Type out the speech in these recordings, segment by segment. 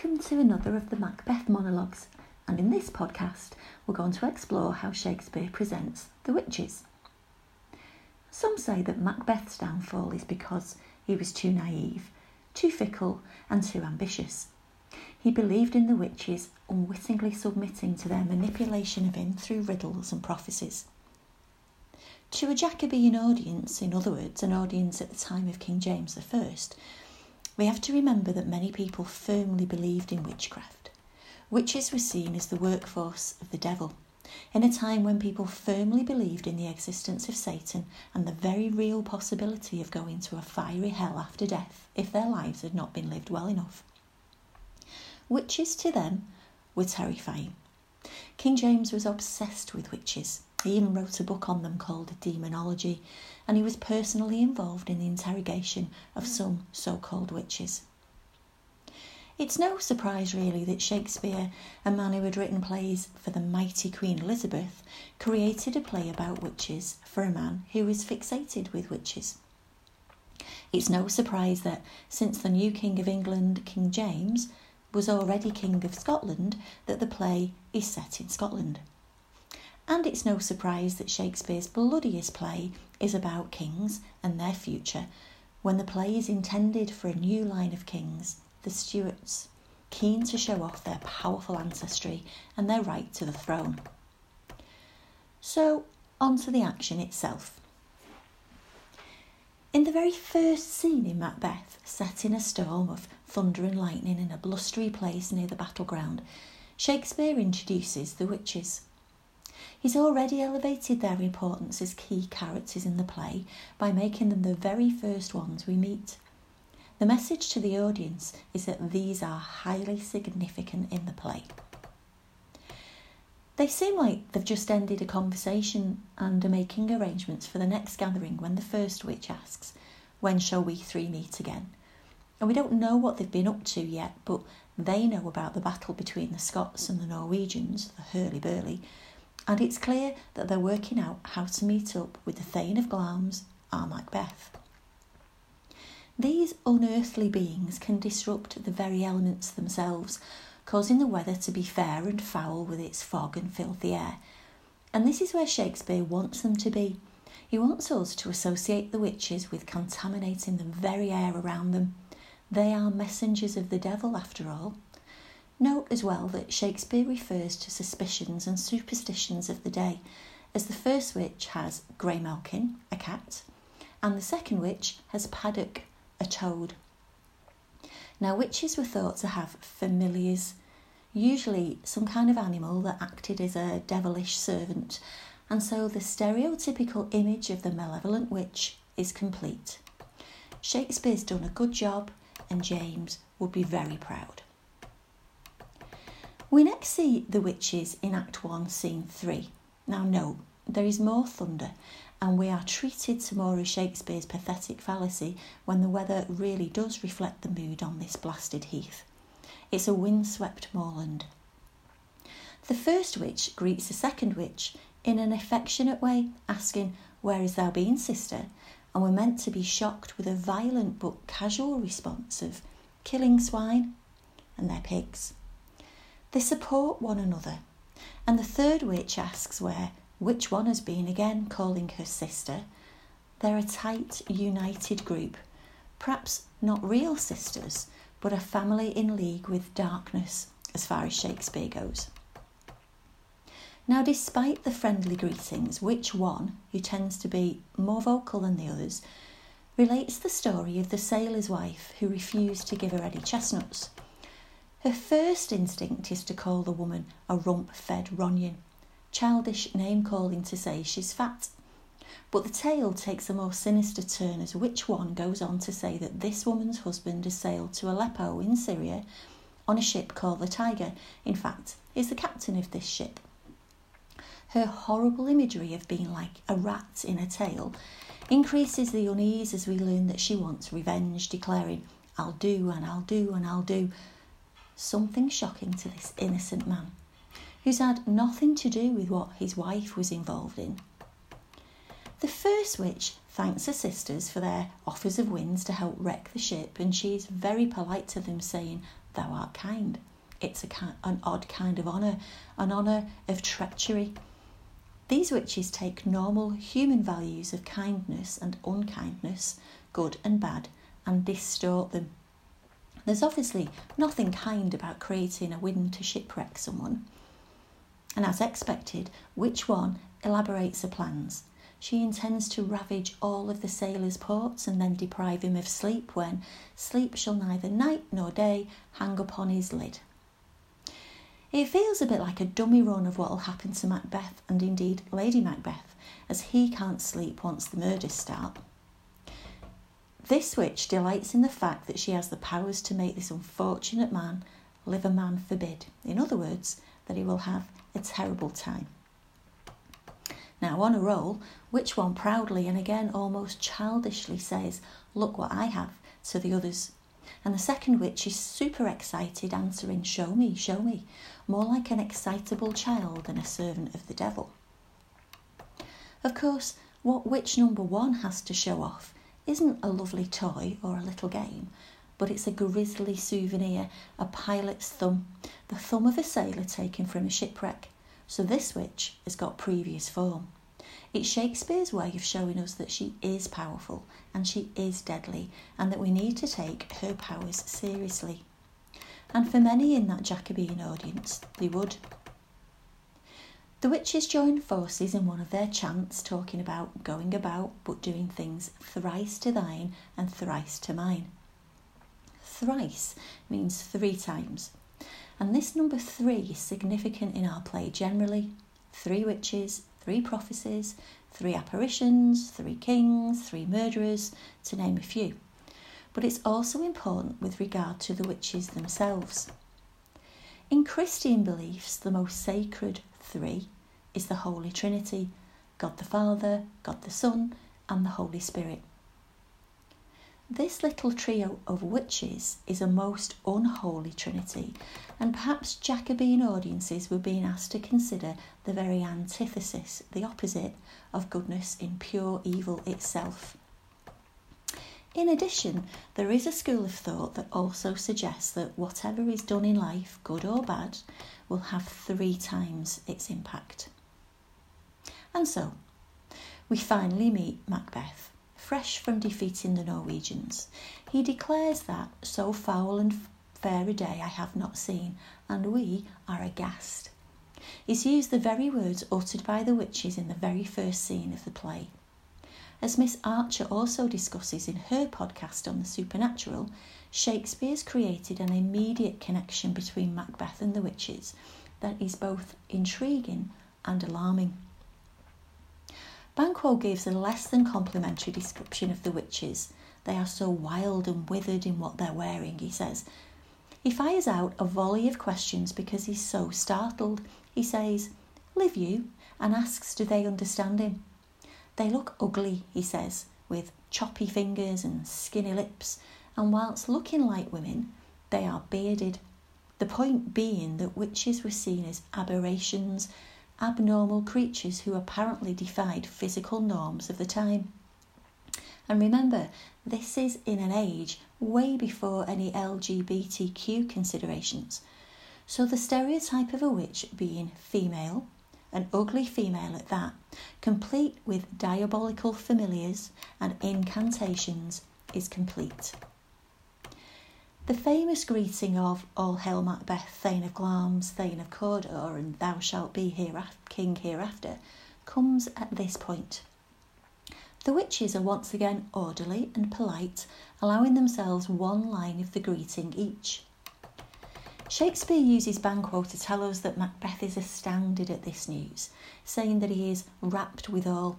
Welcome to another of the Macbeth Monologues, and in this podcast we're going to explore how Shakespeare presents the witches. Some say that Macbeth's downfall is because he was too naive, too fickle and too ambitious. He believed in the witches, unwittingly submitting to their manipulation of him through riddles and prophecies. To a Jacobean audience, in other words an audience at the time of King James I, we have to remember that many people firmly believed in witchcraft. Witches were seen as the workforce of the devil, in a time when people firmly believed in the existence of Satan and the very real possibility of going to a fiery hell after death if their lives had not been lived well enough. Witches to them were terrifying. King James was obsessed with witches. He even wrote a book on them called Demonology, and he was personally involved in the interrogation of some so-called witches. It's no surprise really that Shakespeare, a man who had written plays for the mighty Queen Elizabeth, created a play about witches for a man who was fixated with witches. It's no surprise that since the new King of England, King James, was already King of Scotland, that the play is set in Scotland. And it's no surprise that Shakespeare's bloodiest play is about kings and their future, when the play is intended for a new line of kings, the Stuarts, keen to show off their powerful ancestry and their right to the throne. So, on to the action itself. In the very first scene in Macbeth, set in a storm of thunder and lightning in a blustery place near the battleground, Shakespeare introduces the witches. He's already elevated their importance as key characters in the play by making them the very first ones we meet. The message to the audience is that these are highly significant in the play. They seem like they've just ended a conversation and are making arrangements for the next gathering when the first witch asks, "When shall we three meet again?" And we don't know what they've been up to yet, but they know about the battle between the Scots and the Norwegians, the hurly-burly, and it's clear that they're working out how to meet up with the Thane of Glamis, our Macbeth. These unearthly beings can disrupt the very elements themselves, causing the weather to be fair and foul with its fog and filthy air. And this is where Shakespeare wants them to be. He wants us to associate the witches with contaminating the very air around them. They are messengers of the devil, after all. Note as well that Shakespeare refers to suspicions and superstitions of the day, as the first witch has Greymalkin, a cat, and the second witch has Paddock, a toad. Now, witches were thought to have familiars, usually some kind of animal that acted as a devilish servant, and so the stereotypical image of the malevolent witch is complete. Shakespeare's done a good job, and James would be very proud. We next see the witches in Act 1, Scene 3. Now note, there is more thunder, and we are treated to more of Shakespeare's pathetic fallacy when the weather really does reflect the mood on this blasted heath. It's a windswept moorland. The first witch greets the second witch in an affectionate way, asking, "Where has thou been, sister?" And we're meant to be shocked with a violent but casual response of killing swine and their pigs. They support one another, and the third witch asks where which one has been again, calling her sister. They're a tight, united group, perhaps not real sisters, but a family in league with darkness, as far as Shakespeare goes. Now, despite the friendly greetings, which one, who tends to be more vocal than the others, relates the story of the sailor's wife who refused to give her any chestnuts. Her first instinct is to call the woman a rump-fed ronion, childish name-calling to say she's fat. But the tale takes a more sinister turn as which one goes on to say that this woman's husband has sailed to Aleppo in Syria on a ship called the Tiger. In fact, he's the captain of this ship. Her horrible imagery of being like a rat in a tale increases the unease as we learn that she wants revenge, declaring, "I'll do and I'll do and I'll do." Something shocking to this innocent man, who's had nothing to do with what his wife was involved in. The first witch thanks her sisters for their offers of winds to help wreck the ship, and she's very polite to them, saying thou art kind. It's an odd kind of honour, an honour of treachery. These witches take normal human values of kindness and unkindness, good and bad, and distort them. There's obviously nothing kind about creating a wind to shipwreck someone. And as expected, which one elaborates her plans? She intends to ravage all of the sailors' ports and then deprive him of sleep when sleep shall neither night nor day hang upon his lid. It feels a bit like a dummy run of what will happen to Macbeth and indeed Lady Macbeth, as he can't sleep once the murders start. This witch delights in the fact that she has the powers to make this unfortunate man live a man forbid. In other words, that he will have a terrible time. Now, on a roll, which one proudly and again almost childishly says, "Look what I have," to the others. And the second witch is super excited, answering, "Show me, show me," more like an excitable child than a servant of the devil. Of course, what witch number one has to show off isn't a lovely toy or a little game, but it's a grisly souvenir, a pilot's thumb, the thumb of a sailor taken from a shipwreck. So this witch has got previous form. It's Shakespeare's way of showing us that she is powerful and she is deadly and that we need to take her powers seriously. And for many in that Jacobean audience, they would. The witches joined forces in one of their chants talking about going about but doing things thrice to thine and thrice to mine. Thrice means three times. And this number three is significant in our play generally. Three witches, three prophecies, three apparitions, three kings, three murderers, to name a few. But it's also important with regard to the witches themselves. In Christian beliefs, the most sacred three is the Holy Trinity, God the Father, God the Son, and the Holy Spirit. This little trio of witches is a most unholy trinity, and perhaps Jacobean audiences were being asked to consider the very antithesis, the opposite of goodness in pure evil itself. In addition, there is a school of thought that also suggests that whatever is done in life, good or bad, will have three times its impact. And so, we finally meet Macbeth. Fresh from defeating the Norwegians, he declares that so foul and fair a day I have not seen, and we are aghast. He's used the very words uttered by the witches in the very first scene of the play. As Miss Archer also discusses in her podcast on the supernatural, Shakespeare's created an immediate connection between Macbeth and the witches that is both intriguing and alarming. Banquo gives a less than complimentary description of the witches. They are so wild and withered in what they're wearing, he says. He fires out a volley of questions because he's so startled. He says, "Live you?" and asks, do they understand him? "They look ugly," he says, with choppy fingers and skinny lips. And whilst looking like women, they are bearded. The point being that witches were seen as aberrations, abnormal creatures who apparently defied physical norms of the time. And remember, this is in an age way before any LGBTQ considerations. So the stereotype of a witch being female, an ugly female at that, complete with diabolical familiars and incantations, is complete. The famous greeting of "All hail Macbeth, Thane of Glamis, Thane of Cawdor, and thou shalt be king hereafter" comes at this point. The witches are once again orderly and polite, allowing themselves one line of the greeting each. Shakespeare uses Banquo to tell us that Macbeth is astounded at this news, saying that he is rapt with awe,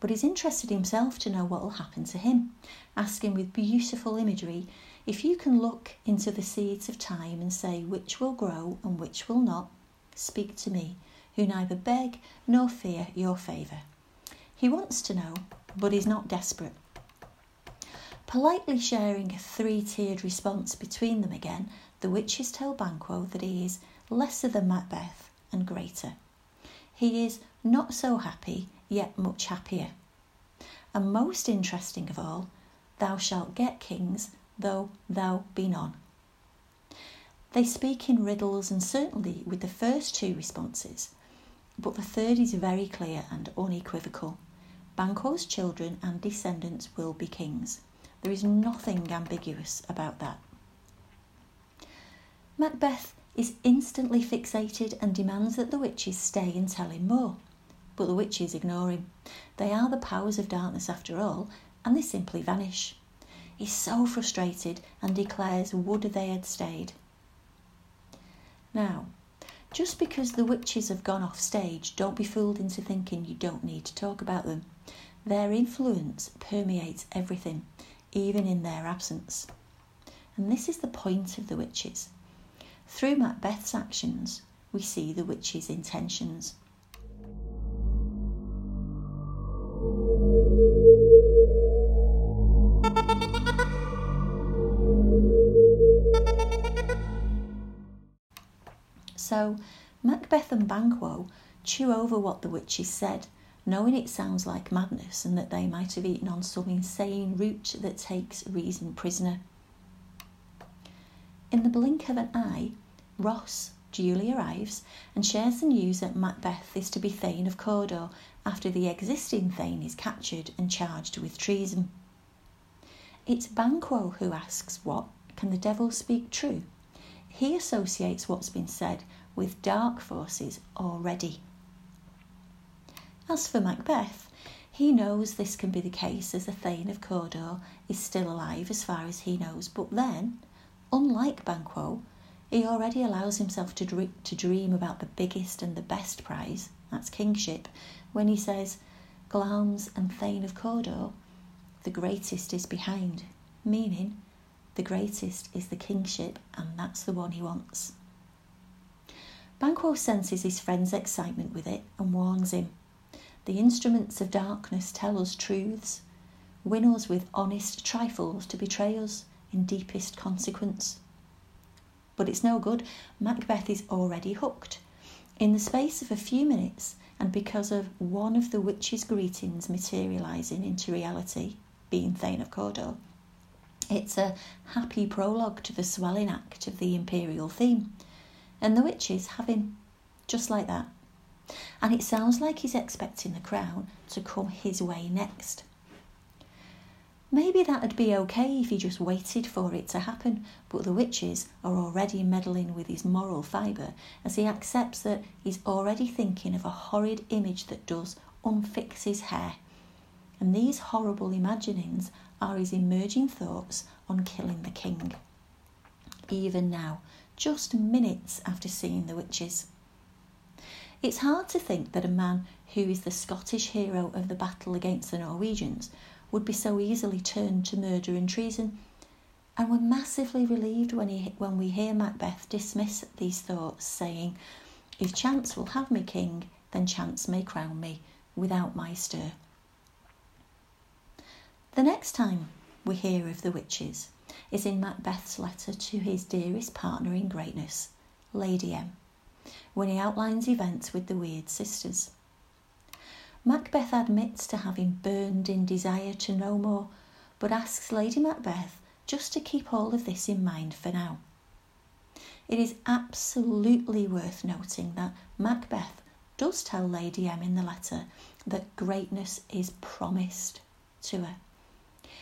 but is interested himself to know what will happen to him, asking with beautiful imagery, "If you can look into the seeds of time and say which will grow and which will not, speak to me, who neither beg nor fear your favour." He wants to know, but is not desperate. Politely sharing a three-tiered response between them again, the witches tell Banquo that he is lesser than Macbeth and greater. He is not so happy, yet much happier. And most interesting of all, "Thou shalt get kings, though thou be none." They speak in riddles and certainly with the first two responses, but the third is very clear and unequivocal. Banquo's children and descendants will be kings. There is nothing ambiguous about that. Macbeth is instantly fixated and demands that the witches stay and tell him more. But the witches ignore him. They are the powers of darkness after all, and they simply vanish. He's so frustrated and declares would they had stayed. Now, just because the witches have gone off stage, don't be fooled into thinking you don't need to talk about them. Their influence permeates everything, even in their absence. And this is the point of the witches. Through Macbeth's actions, we see the witches' intentions. So, Macbeth and Banquo chew over what the witches said, knowing it sounds like madness and that they might have eaten on some insane root that takes reason prisoner. In the blink of an eye, Ross, duly arrives and shares the news that Macbeth is to be Thane of Cawdor after the existing Thane is captured and charged with treason. It's Banquo who asks what, can the devil speak true? He associates what's been said with dark forces already. As for Macbeth, he knows this can be the case as the Thane of Cawdor is still alive as far as he knows, but then, unlike Banquo, he already allows himself to dream about the biggest and the best prize, that's kingship, when he says, Glamis and Thane of Cawdor, the greatest is behind, meaning the greatest is the kingship and that's the one he wants. Banquo senses his friend's excitement with it and warns him. The instruments of darkness tell us truths, win us with honest trifles to betray us in deepest consequence. But it's no good. Macbeth is already hooked. In the space of a few minutes, and because of one of the witch's greetings materialising into reality, being Thane of Cawdor, it's a happy prologue to the swelling act of the imperial theme. And the witches have him, just like that. And it sounds like he's expecting the crown to come his way next. Maybe that'd be okay if he just waited for it to happen, but the witches are already meddling with his moral fibre as he accepts that he's already thinking of a horrid image that does unfix his hair. And these horrible imaginings are his emerging thoughts on killing the king. Even now, just minutes after seeing the witches. It's hard to think that a man who is the Scottish hero of the battle against the Norwegians would be so easily turned to murder and treason, and we're massively relieved when we hear Macbeth dismiss these thoughts, saying, if chance will have me king, then chance may crown me, without my stir. The next time we hear of the witches is in Macbeth's letter to his dearest partner in greatness, Lady M, when he outlines events with the Weird Sisters. Macbeth admits to having burned in desire to know more, but asks Lady Macbeth just to keep all of this in mind for now. It is absolutely worth noting that Macbeth does tell Lady M in the letter that greatness is promised to her.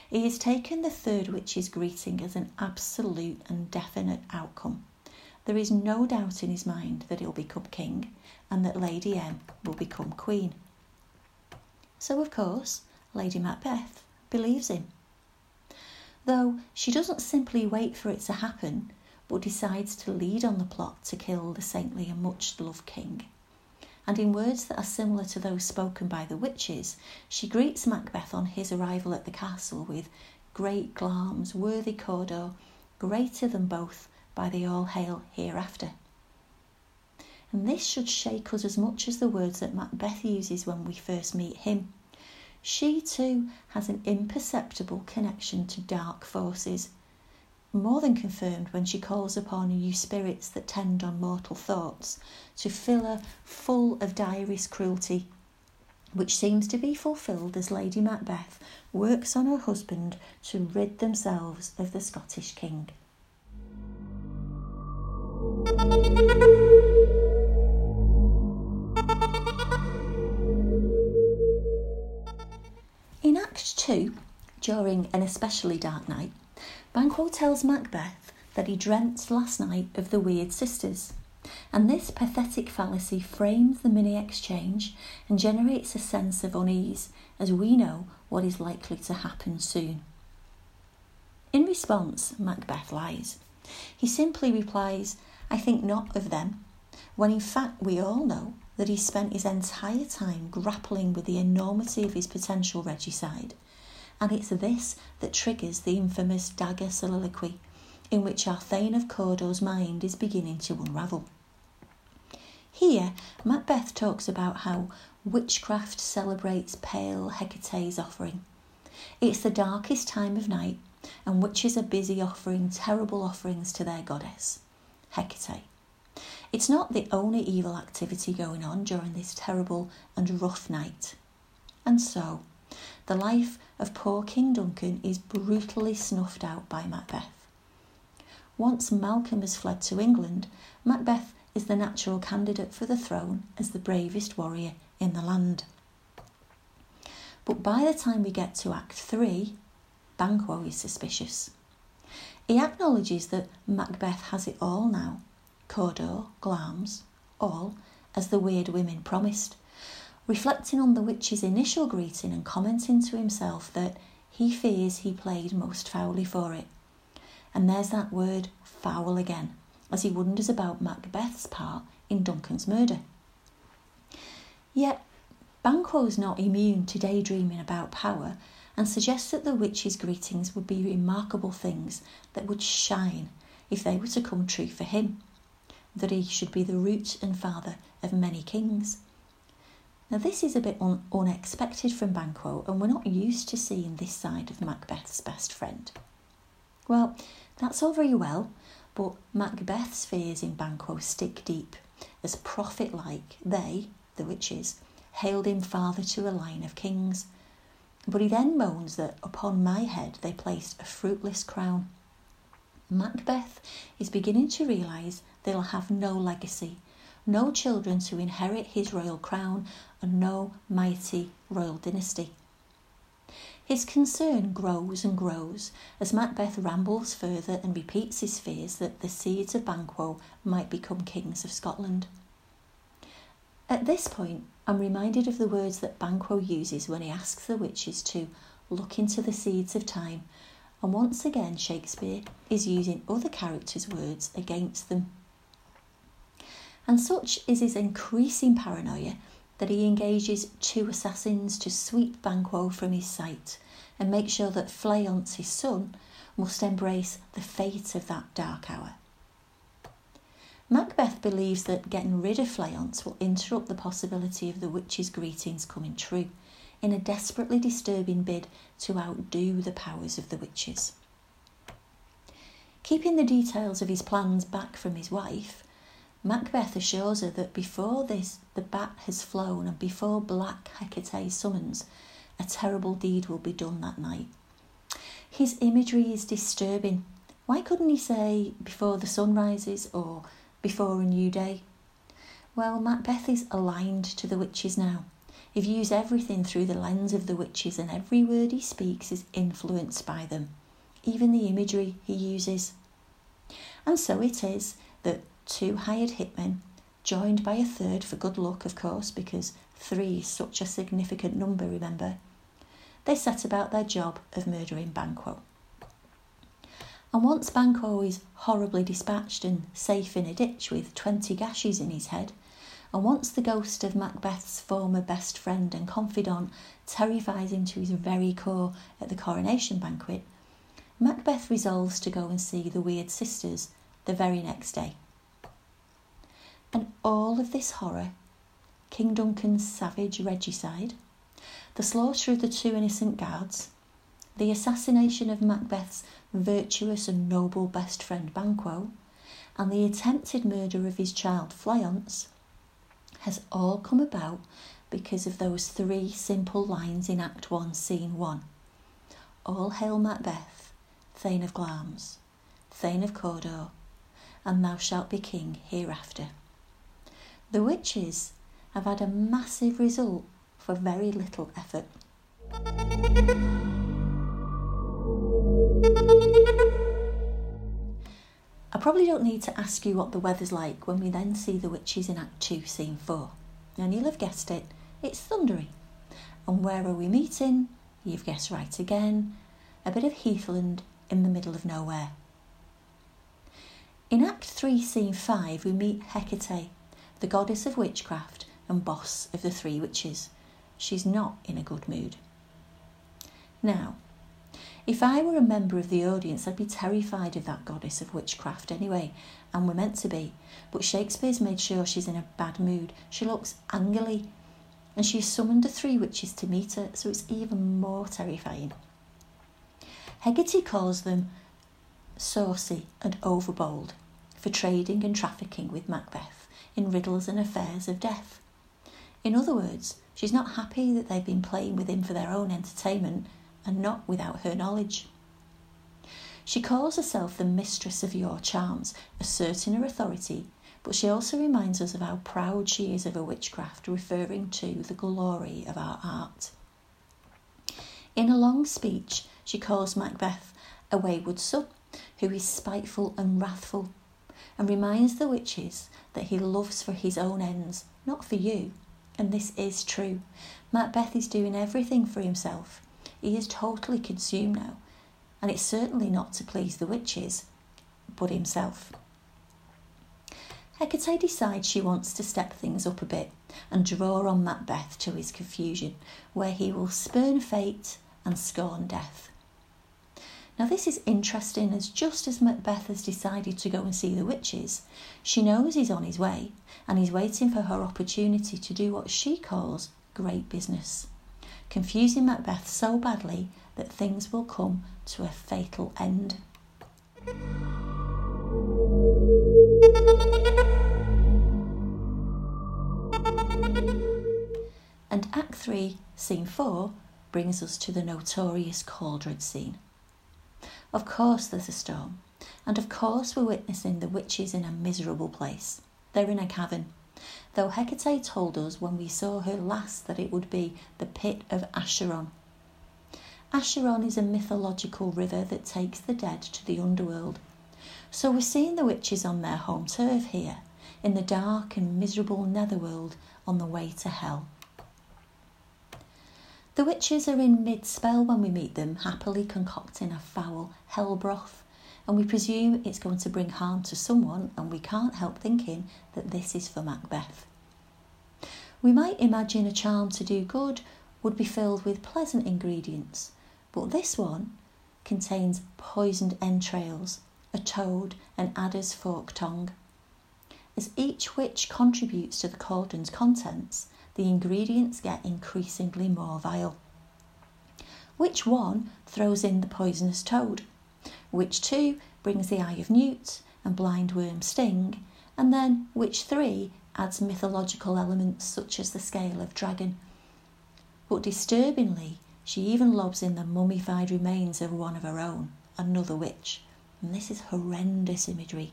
He has taken the third witch's greeting as an absolute and definite outcome. There is no doubt in his mind that he'll become king and that Lady M will become queen. So, of course, Lady Macbeth believes him. Though she doesn't simply wait for it to happen, but decides to lead on the plot to kill the saintly and much-loved king. And in words that are similar to those spoken by the witches, she greets Macbeth on his arrival at the castle with great Glamis, worthy Cawdor, greater than both, by the all hail hereafter. And this should shake us as much as the words that Macbeth uses when we first meet him. She too has an imperceptible connection to dark forces, more than confirmed when she calls upon you spirits that tend on mortal thoughts to fill her full of direst cruelty, which seems to be fulfilled as Lady Macbeth works on her husband to rid themselves of the Scottish king. In Act 2, during an especially dark night, Banquo tells Macbeth that he dreamt last night of the Weird Sisters, and this pathetic fallacy frames the mini-exchange and generates a sense of unease, as we know what is likely to happen soon. In response, Macbeth lies. He simply replies, "I think not of them," when in fact we all know that he spent his entire time grappling with the enormity of his potential regicide. And it's this that triggers the infamous dagger soliloquy, in which our Thane of Cawdor's mind is beginning to unravel. Here, Macbeth talks about how witchcraft celebrates pale Hecate's offering. It's the darkest time of night, and witches are busy offering terrible offerings to their goddess, Hecate. It's not the only evil activity going on during this terrible and rough night. And so, the life of poor King Duncan is brutally snuffed out by Macbeth. Once Malcolm has fled to England, Macbeth is the natural candidate for the throne as the bravest warrior in the land. But by the time we get to Act 3, Banquo is suspicious. He acknowledges that Macbeth has it all now, Cawdor, Glamis, all, as the weird women promised, reflecting on the witch's initial greeting and commenting to himself that he fears he played most foully for it. And there's that word foul again, as he wonders about Macbeth's part in Duncan's murder. Yet, Banquo's not immune to daydreaming about power and suggests that the witch's greetings would be remarkable things that would shine if they were to come true for him, that he should be the root and father of many kings. Now this is a bit unexpected from Banquo, and we're not used to seeing this side of Macbeth's best friend. Well, that's all very well, but Macbeth's fears in Banquo stick deep, as prophet-like they, the witches, hailed him father to a line of kings. But he then moans that upon my head they placed a fruitless crown. Macbeth is beginning to realise they'll have no legacy, no children to inherit his royal crown, and no mighty royal dynasty. His concern grows and grows as Macbeth rambles further and repeats his fears that the seeds of Banquo might become kings of Scotland. At this point, I'm reminded of the words that Banquo uses when he asks the witches to look into the seeds of time, and once again Shakespeare is using other characters' words against them. And such is his increasing paranoia that he engages two assassins to sweep Banquo from his sight and make sure that Fleance, his son, must embrace the fate of that dark hour. Macbeth believes that getting rid of Fleance will interrupt the possibility of the witch's greetings coming true, in a desperately disturbing bid to outdo the powers of the witches. Keeping the details of his plans back from his wife, Macbeth assures her that before this the bat has flown, and before black Hecate summons, a terrible deed will be done that night. His imagery is disturbing. Why couldn't he say before the sun rises or before a new day? Well, Macbeth is aligned to the witches now. He views everything through the lens of the witches, and every word he speaks is influenced by them, even the imagery he uses. And so it is that two hired hitmen, joined by a third for good luck, of course, because three is such a significant number, remember, they set about their job of murdering Banquo. And once Banquo is horribly dispatched and safe in a ditch with 20 gashes in his head, and once the ghost of Macbeth's former best friend and confidant terrifies him to his very core at the coronation banquet, Macbeth resolves to go and see the Weird Sisters the very next day. And all of this horror, King Duncan's savage regicide, the slaughter of the two innocent guards, the assassination of Macbeth's virtuous and noble best friend Banquo, and the attempted murder of his child Fleance, has all come about because of those three simple lines in Act 1, Scene 1. All hail Macbeth, Thane of Glamis, Thane of Cawdor, and thou shalt be king hereafter. The witches have had a massive result for very little effort. I probably don't need to ask you what the weather's like when we then see the witches in Act 2, Scene 4. And you'll have guessed it, it's thundering. And where are we meeting? You've guessed right again. A bit of heathland in the middle of nowhere. In Act 3, Scene 5, we meet Hecate, the goddess of witchcraft and boss of the three witches. She's not in a good mood. Now, if I were a member of the audience, I'd be terrified of that goddess of witchcraft anyway, and we're meant to be. But Shakespeare's made sure she's in a bad mood. She looks angrily, and she's summoned the three witches to meet her, so it's even more terrifying. Hecate calls them saucy and overbold for trading and trafficking with Macbeth in riddles and affairs of death. In other words, she's not happy that they've been playing with him for their own entertainment and not without her knowledge. She calls herself the mistress of your charms, asserting her authority, but she also reminds us of how proud she is of her witchcraft, referring to the glory of our art. In a long speech, she calls Macbeth a wayward son, who is spiteful and wrathful, and reminds the witches that he loves for his own ends, not for you. And this is true. Macbeth is doing everything for himself. He is totally consumed now, and it's certainly not to please the witches, but himself. Hecate decides she wants to step things up a bit and draw on Macbeth to his confusion, where he will spurn fate and scorn death. Now this is interesting, as just as Macbeth has decided to go and see the witches, she knows he's on his way and he's waiting for her opportunity to do what she calls great business, confusing Macbeth so badly that things will come to a fatal end. And Act 3, Scene 4 brings us to the notorious cauldron scene. Of course there's a storm, and of course we're witnessing the witches in a miserable place. They're in a cavern, though Hecate told us when we saw her last that it would be the pit of Acheron. Acheron is a mythological river that takes the dead to the underworld. So we're seeing the witches on their home turf here, in the dark and miserable netherworld on the way to hell. The witches are in mid-spell when we meet them, happily concocting a foul hell broth, and we presume it's going to bring harm to someone, and we can't help thinking that this is for Macbeth. We might imagine a charm to do good would be filled with pleasant ingredients, but this one contains poisoned entrails, a toad, an adder's forked tongue. As each witch contributes to the cauldron's contents, the ingredients get increasingly more vile. Which one throws in the poisonous toad? Which two brings the eye of newt and blindworm sting? And then which three adds mythological elements such as the scale of dragon? But disturbingly, she even lobs in the mummified remains of one of her own, another witch. And this is horrendous imagery.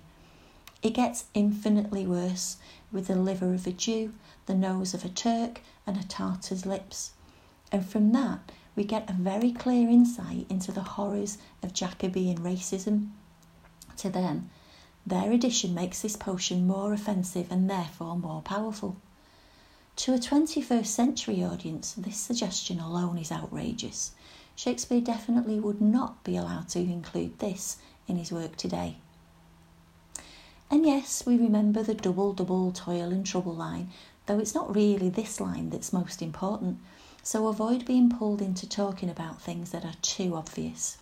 It gets infinitely worse, with the liver of a Jew, the nose of a Turk, and a Tartar's lips. And from that, we get a very clear insight into the horrors of Jacobean racism. To them, their addition makes this potion more offensive and therefore more powerful. To a 21st century audience, this suggestion alone is outrageous. Shakespeare definitely would not be allowed to include this in his work today. And yes, we remember the double, double, toil and trouble line, though it's not really this line that's most important, so avoid being pulled into talking about things that are too obvious.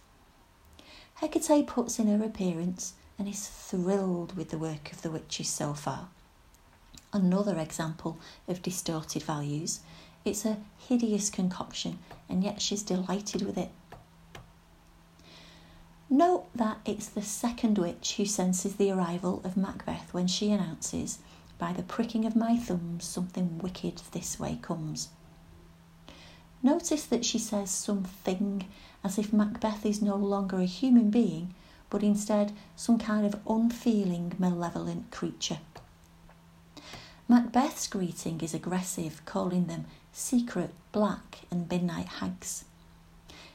Hecate puts in her appearance and is thrilled with the work of the witches so far. Another example of distorted values. It's a hideous concoction, and yet she's delighted with it. Note that it's the second witch who senses the arrival of Macbeth when she announces, "By the pricking of my thumbs, something wicked this way comes." Notice that she says something, as if Macbeth is no longer a human being, but instead some kind of unfeeling, malevolent creature. Macbeth's greeting is aggressive, calling them secret, black and midnight hags.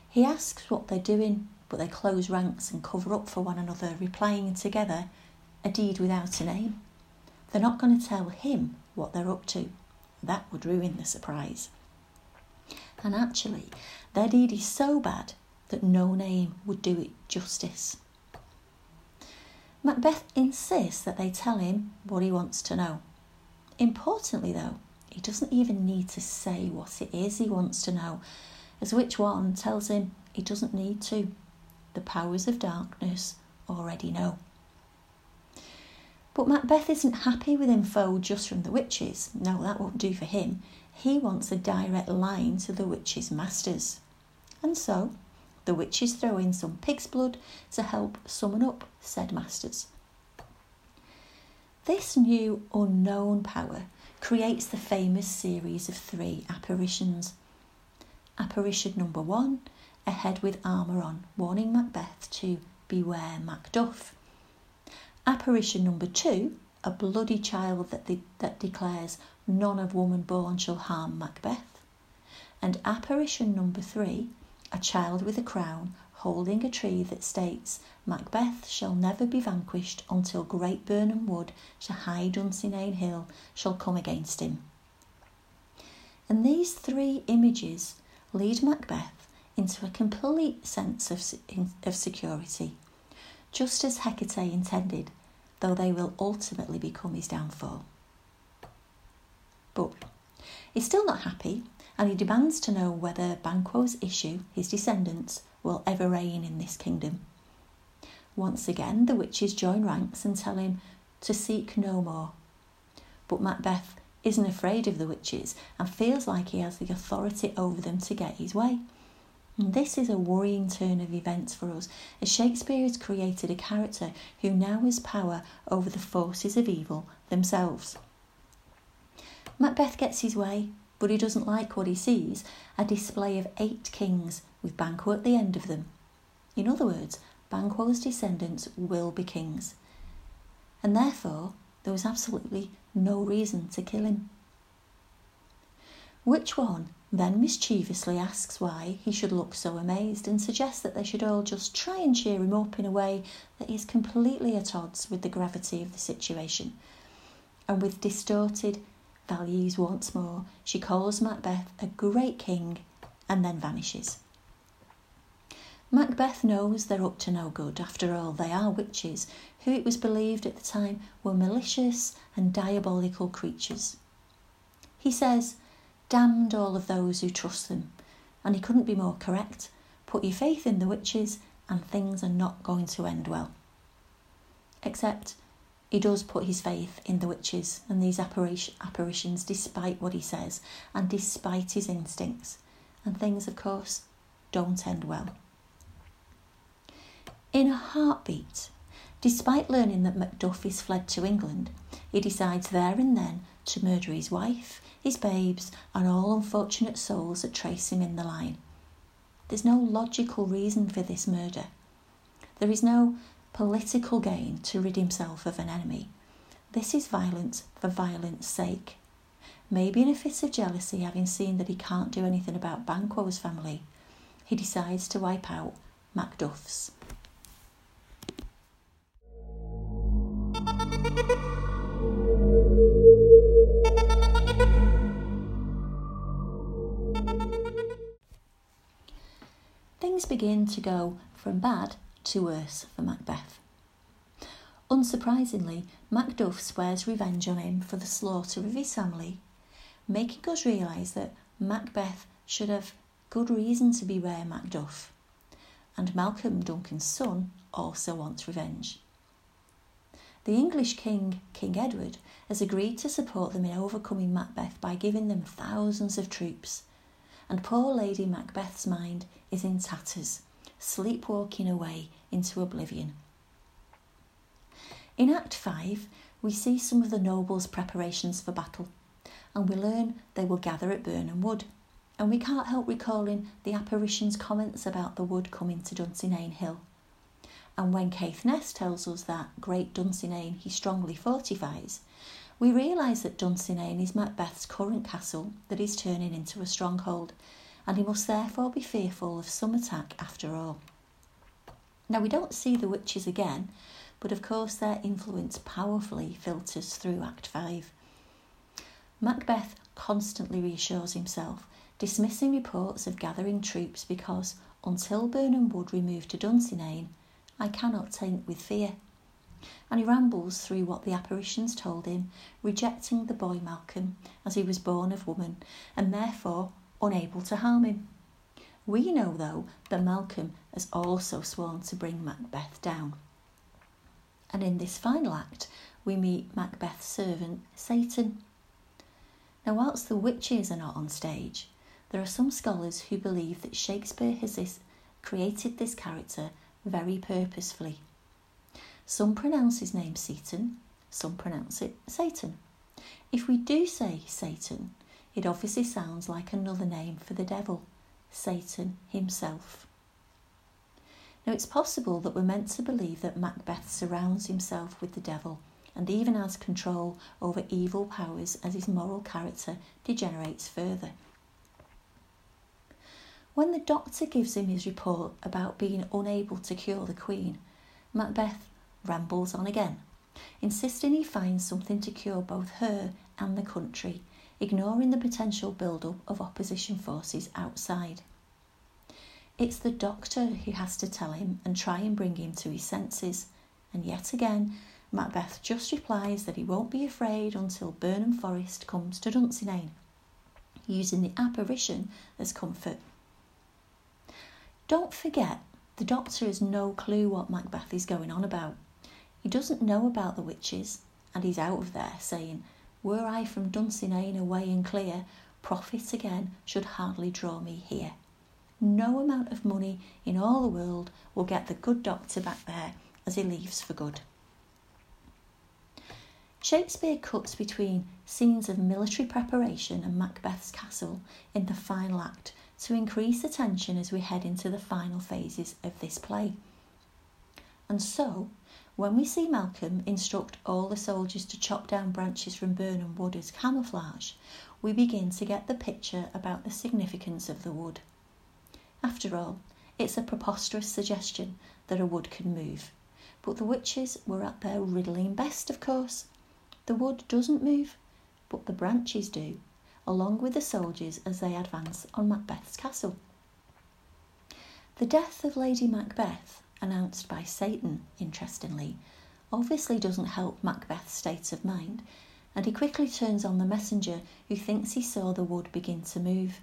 He asks what they're doing, but they close ranks and cover up for one another, replying together, a deed without a name. They're not going to tell him what they're up to. That would ruin the surprise. And actually, their deed is so bad that no name would do it justice. Macbeth insists that they tell him what he wants to know. Importantly though, he doesn't even need to say what it is he wants to know, as which one tells him he doesn't need to. The powers of darkness already know. But Macbeth isn't happy with info just from the witches. No, that won't do for him. He wants a direct line to the witches' masters. And so, the witches throw in some pig's blood to help summon up said masters. This new unknown power creates the famous series of 3 apparitions. Apparition number 1, a head with armour on, warning Macbeth to beware Macduff. Apparition number 2, a bloody child that declares none of woman born shall harm Macbeth. And apparition number 3, a child with a crown holding a tree that states Macbeth shall never be vanquished until great Birnam Wood to high Dunsinane hill shall come against him. And these 3 images lead Macbeth into a complete sense of security, just as Hecate intended, though they will ultimately become his downfall. But he's still not happy, and he demands to know whether Banquo's issue, his descendants, will ever reign in this kingdom. Once again, the witches join ranks and tell him to seek no more. But Macbeth isn't afraid of the witches and feels like he has the authority over them to get his way. And this is a worrying turn of events for us, as Shakespeare has created a character who now has power over the forces of evil themselves. Macbeth gets his way, but he doesn't like what he sees, a display of 8 kings with Banquo at the end of them. In other words, Banquo's descendants will be kings, and therefore there was absolutely no reason to kill him. Which one then mischievously asks why he should look so amazed and suggests that they should all just try and cheer him up in a way that is completely at odds with the gravity of the situation. And with distorted values once more, she calls Macbeth a great king and then vanishes. Macbeth knows they're up to no good. After all, they are witches, who it was believed at the time were malicious and diabolical creatures. He says, "Damned all of those who trust them," and he couldn't be more correct. Put your faith in the witches and things are not going to end well. Except he does put his faith in the witches and these apparitions despite what he says and despite his instincts, and things, of course, don't end well. In a heartbeat, despite learning that Macduff is fled to England, he decides there and then to murder his wife, his babes, and all unfortunate souls that trace him in the line. There's no logical reason for this murder. There is no political gain to rid himself of an enemy. This is violence for violence's sake. Maybe in a fit of jealousy, having seen that he can't do anything about Banquo's family, he decides to wipe out Macduff's. Things begin to go from bad to worse for Macbeth. Unsurprisingly, Macduff swears revenge on him for the slaughter of his family, making us realise that Macbeth should have good reason to beware Macduff, and Malcolm, Duncan's son, also wants revenge. The English king, King Edward, has agreed to support them in overcoming Macbeth by giving them thousands of troops, and poor Lady Macbeth's mind is in tatters, sleepwalking away into oblivion. In Act 5, we see some of the nobles' preparations for battle, and we learn they will gather at Birnam Wood, and we can't help recalling the apparition's comments about the wood coming to Dunsinane Hill. and when Caithness tells us that great Dunsinane he strongly fortifies, we realise that Dunsinane is Macbeth's current castle that he's turning into a stronghold, and he must therefore be fearful of some attack after all. Now, we don't see the witches again, but of course their influence powerfully filters through Act 5. Macbeth constantly reassures himself, dismissing reports of gathering troops because until Birnam Wood removed to Dunsinane, I cannot taint with fear. And he rambles through what the apparitions told him, rejecting the boy Malcolm as he was born of woman and therefore unable to harm him. We know, though, that Malcolm has also sworn to bring Macbeth down. And in this final act, we meet Macbeth's servant, Satan. Now, whilst the witches are not on stage, there are some scholars who believe that Shakespeare has created this character very purposefully. Some pronounce his name Seton, some pronounce it Satan. If we do say Satan, it obviously sounds like another name for the devil, Satan himself. Now, it's possible that we're meant to believe that Macbeth surrounds himself with the devil and even has control over evil powers as his moral character degenerates further. When the doctor gives him his report about being unable to cure the Queen, Macbeth rambles on again, insisting he finds something to cure both her and the country, ignoring the potential build-up of opposition forces outside. It's the doctor who has to tell him and try and bring him to his senses, and yet again, Macbeth just replies that he won't be afraid until Birnam Forest comes to Dunsinane, using the apparition as comfort. Don't forget, the doctor has no clue what Macbeth is going on about. He doesn't know about the witches, and he's out of there saying, "Were I from Dunsinane away and clear, profit again should hardly draw me here." No amount of money in all the world will get the good doctor back there as he leaves for good. Shakespeare cuts between scenes of military preparation and Macbeth's castle in the final act to increase the tension as we head into the final phases of this play. And so, when we see Malcolm instruct all the soldiers to chop down branches from Birnam Wood as camouflage, we begin to get the picture about the significance of the wood. After all, it's a preposterous suggestion that a wood can move, but the witches were at their riddling best, of course. The wood doesn't move, but the branches do, along with the soldiers as they advance on Macbeth's castle. The death of Lady Macbeth, announced by Satan, interestingly, obviously doesn't help Macbeth's state of mind, and he quickly turns on the messenger who thinks he saw the wood begin to move.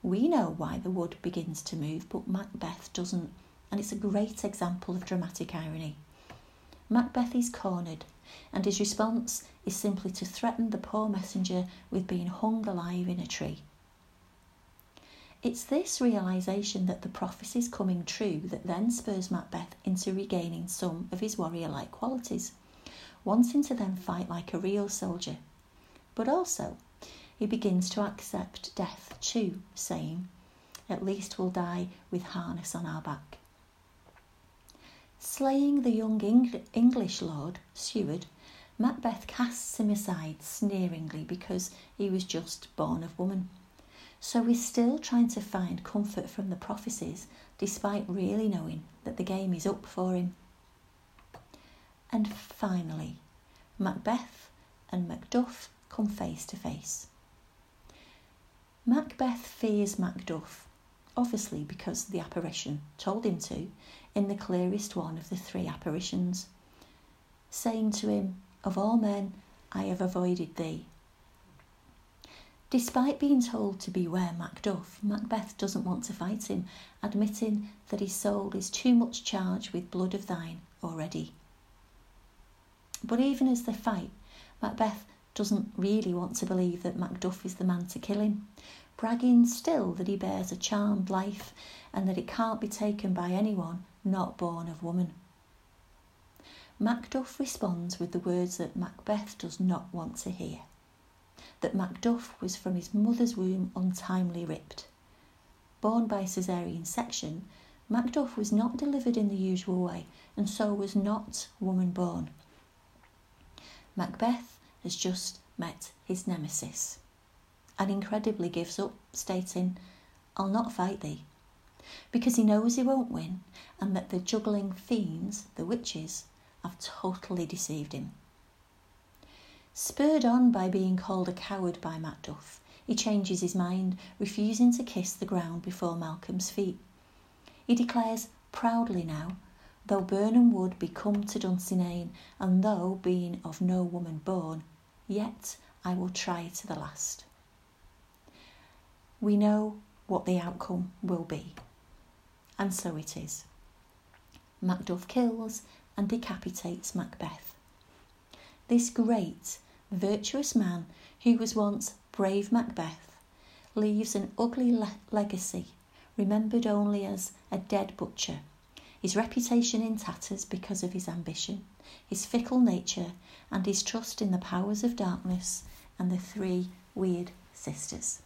We know why the wood begins to move, but Macbeth doesn't, and it's a great example of dramatic irony. Macbeth is cornered, and his response is simply to threaten the poor messenger with being hung alive in a tree. It's this realisation that the prophecy's coming true that then spurs Macbeth into regaining some of his warrior-like qualities, wanting to then fight like a real soldier. But also, he begins to accept death too, saying, "At least we'll die with harness on our back." Slaying the young English lord, Seward, Macbeth casts him aside sneeringly because he was just born of woman. So we're still trying to find comfort from the prophecies, despite really knowing that the game is up for him. And finally, Macbeth and Macduff come face to face. Macbeth fears Macduff, obviously because the apparition told him to, in the clearest one of the three apparitions, saying to him, "Of all men, I have avoided thee." Despite being told to beware Macduff, Macbeth doesn't want to fight him, admitting that his soul is too much charged with blood of thine already. But even as they fight, Macbeth doesn't really want to believe that Macduff is the man to kill him, bragging still that he bears a charmed life and that it can't be taken by anyone not born of woman. Macduff responds with the words that Macbeth does not want to hear, that Macduff was from his mother's womb untimely ripped. Born by caesarean section, Macduff was not delivered in the usual way, and so was not woman-born. Macbeth has just met his nemesis, and incredibly gives up, stating, "I'll not fight thee," because he knows he won't win, and that the juggling fiends, the witches, have totally deceived him. Spurred on by being called a coward by Macduff, he changes his mind, refusing to kiss the ground before Malcolm's feet. He declares proudly now, though Birnam Wood be come to Dunsinane, and though, being of no woman born, yet I will try to the last. We know what the outcome will be. And so it is. Macduff kills and decapitates Macbeth. This great, virtuous man, who was once brave Macbeth, leaves an ugly legacy, remembered only as a dead butcher, his reputation in tatters because of his ambition, his fickle nature, and his trust in the powers of darkness and the three weird sisters.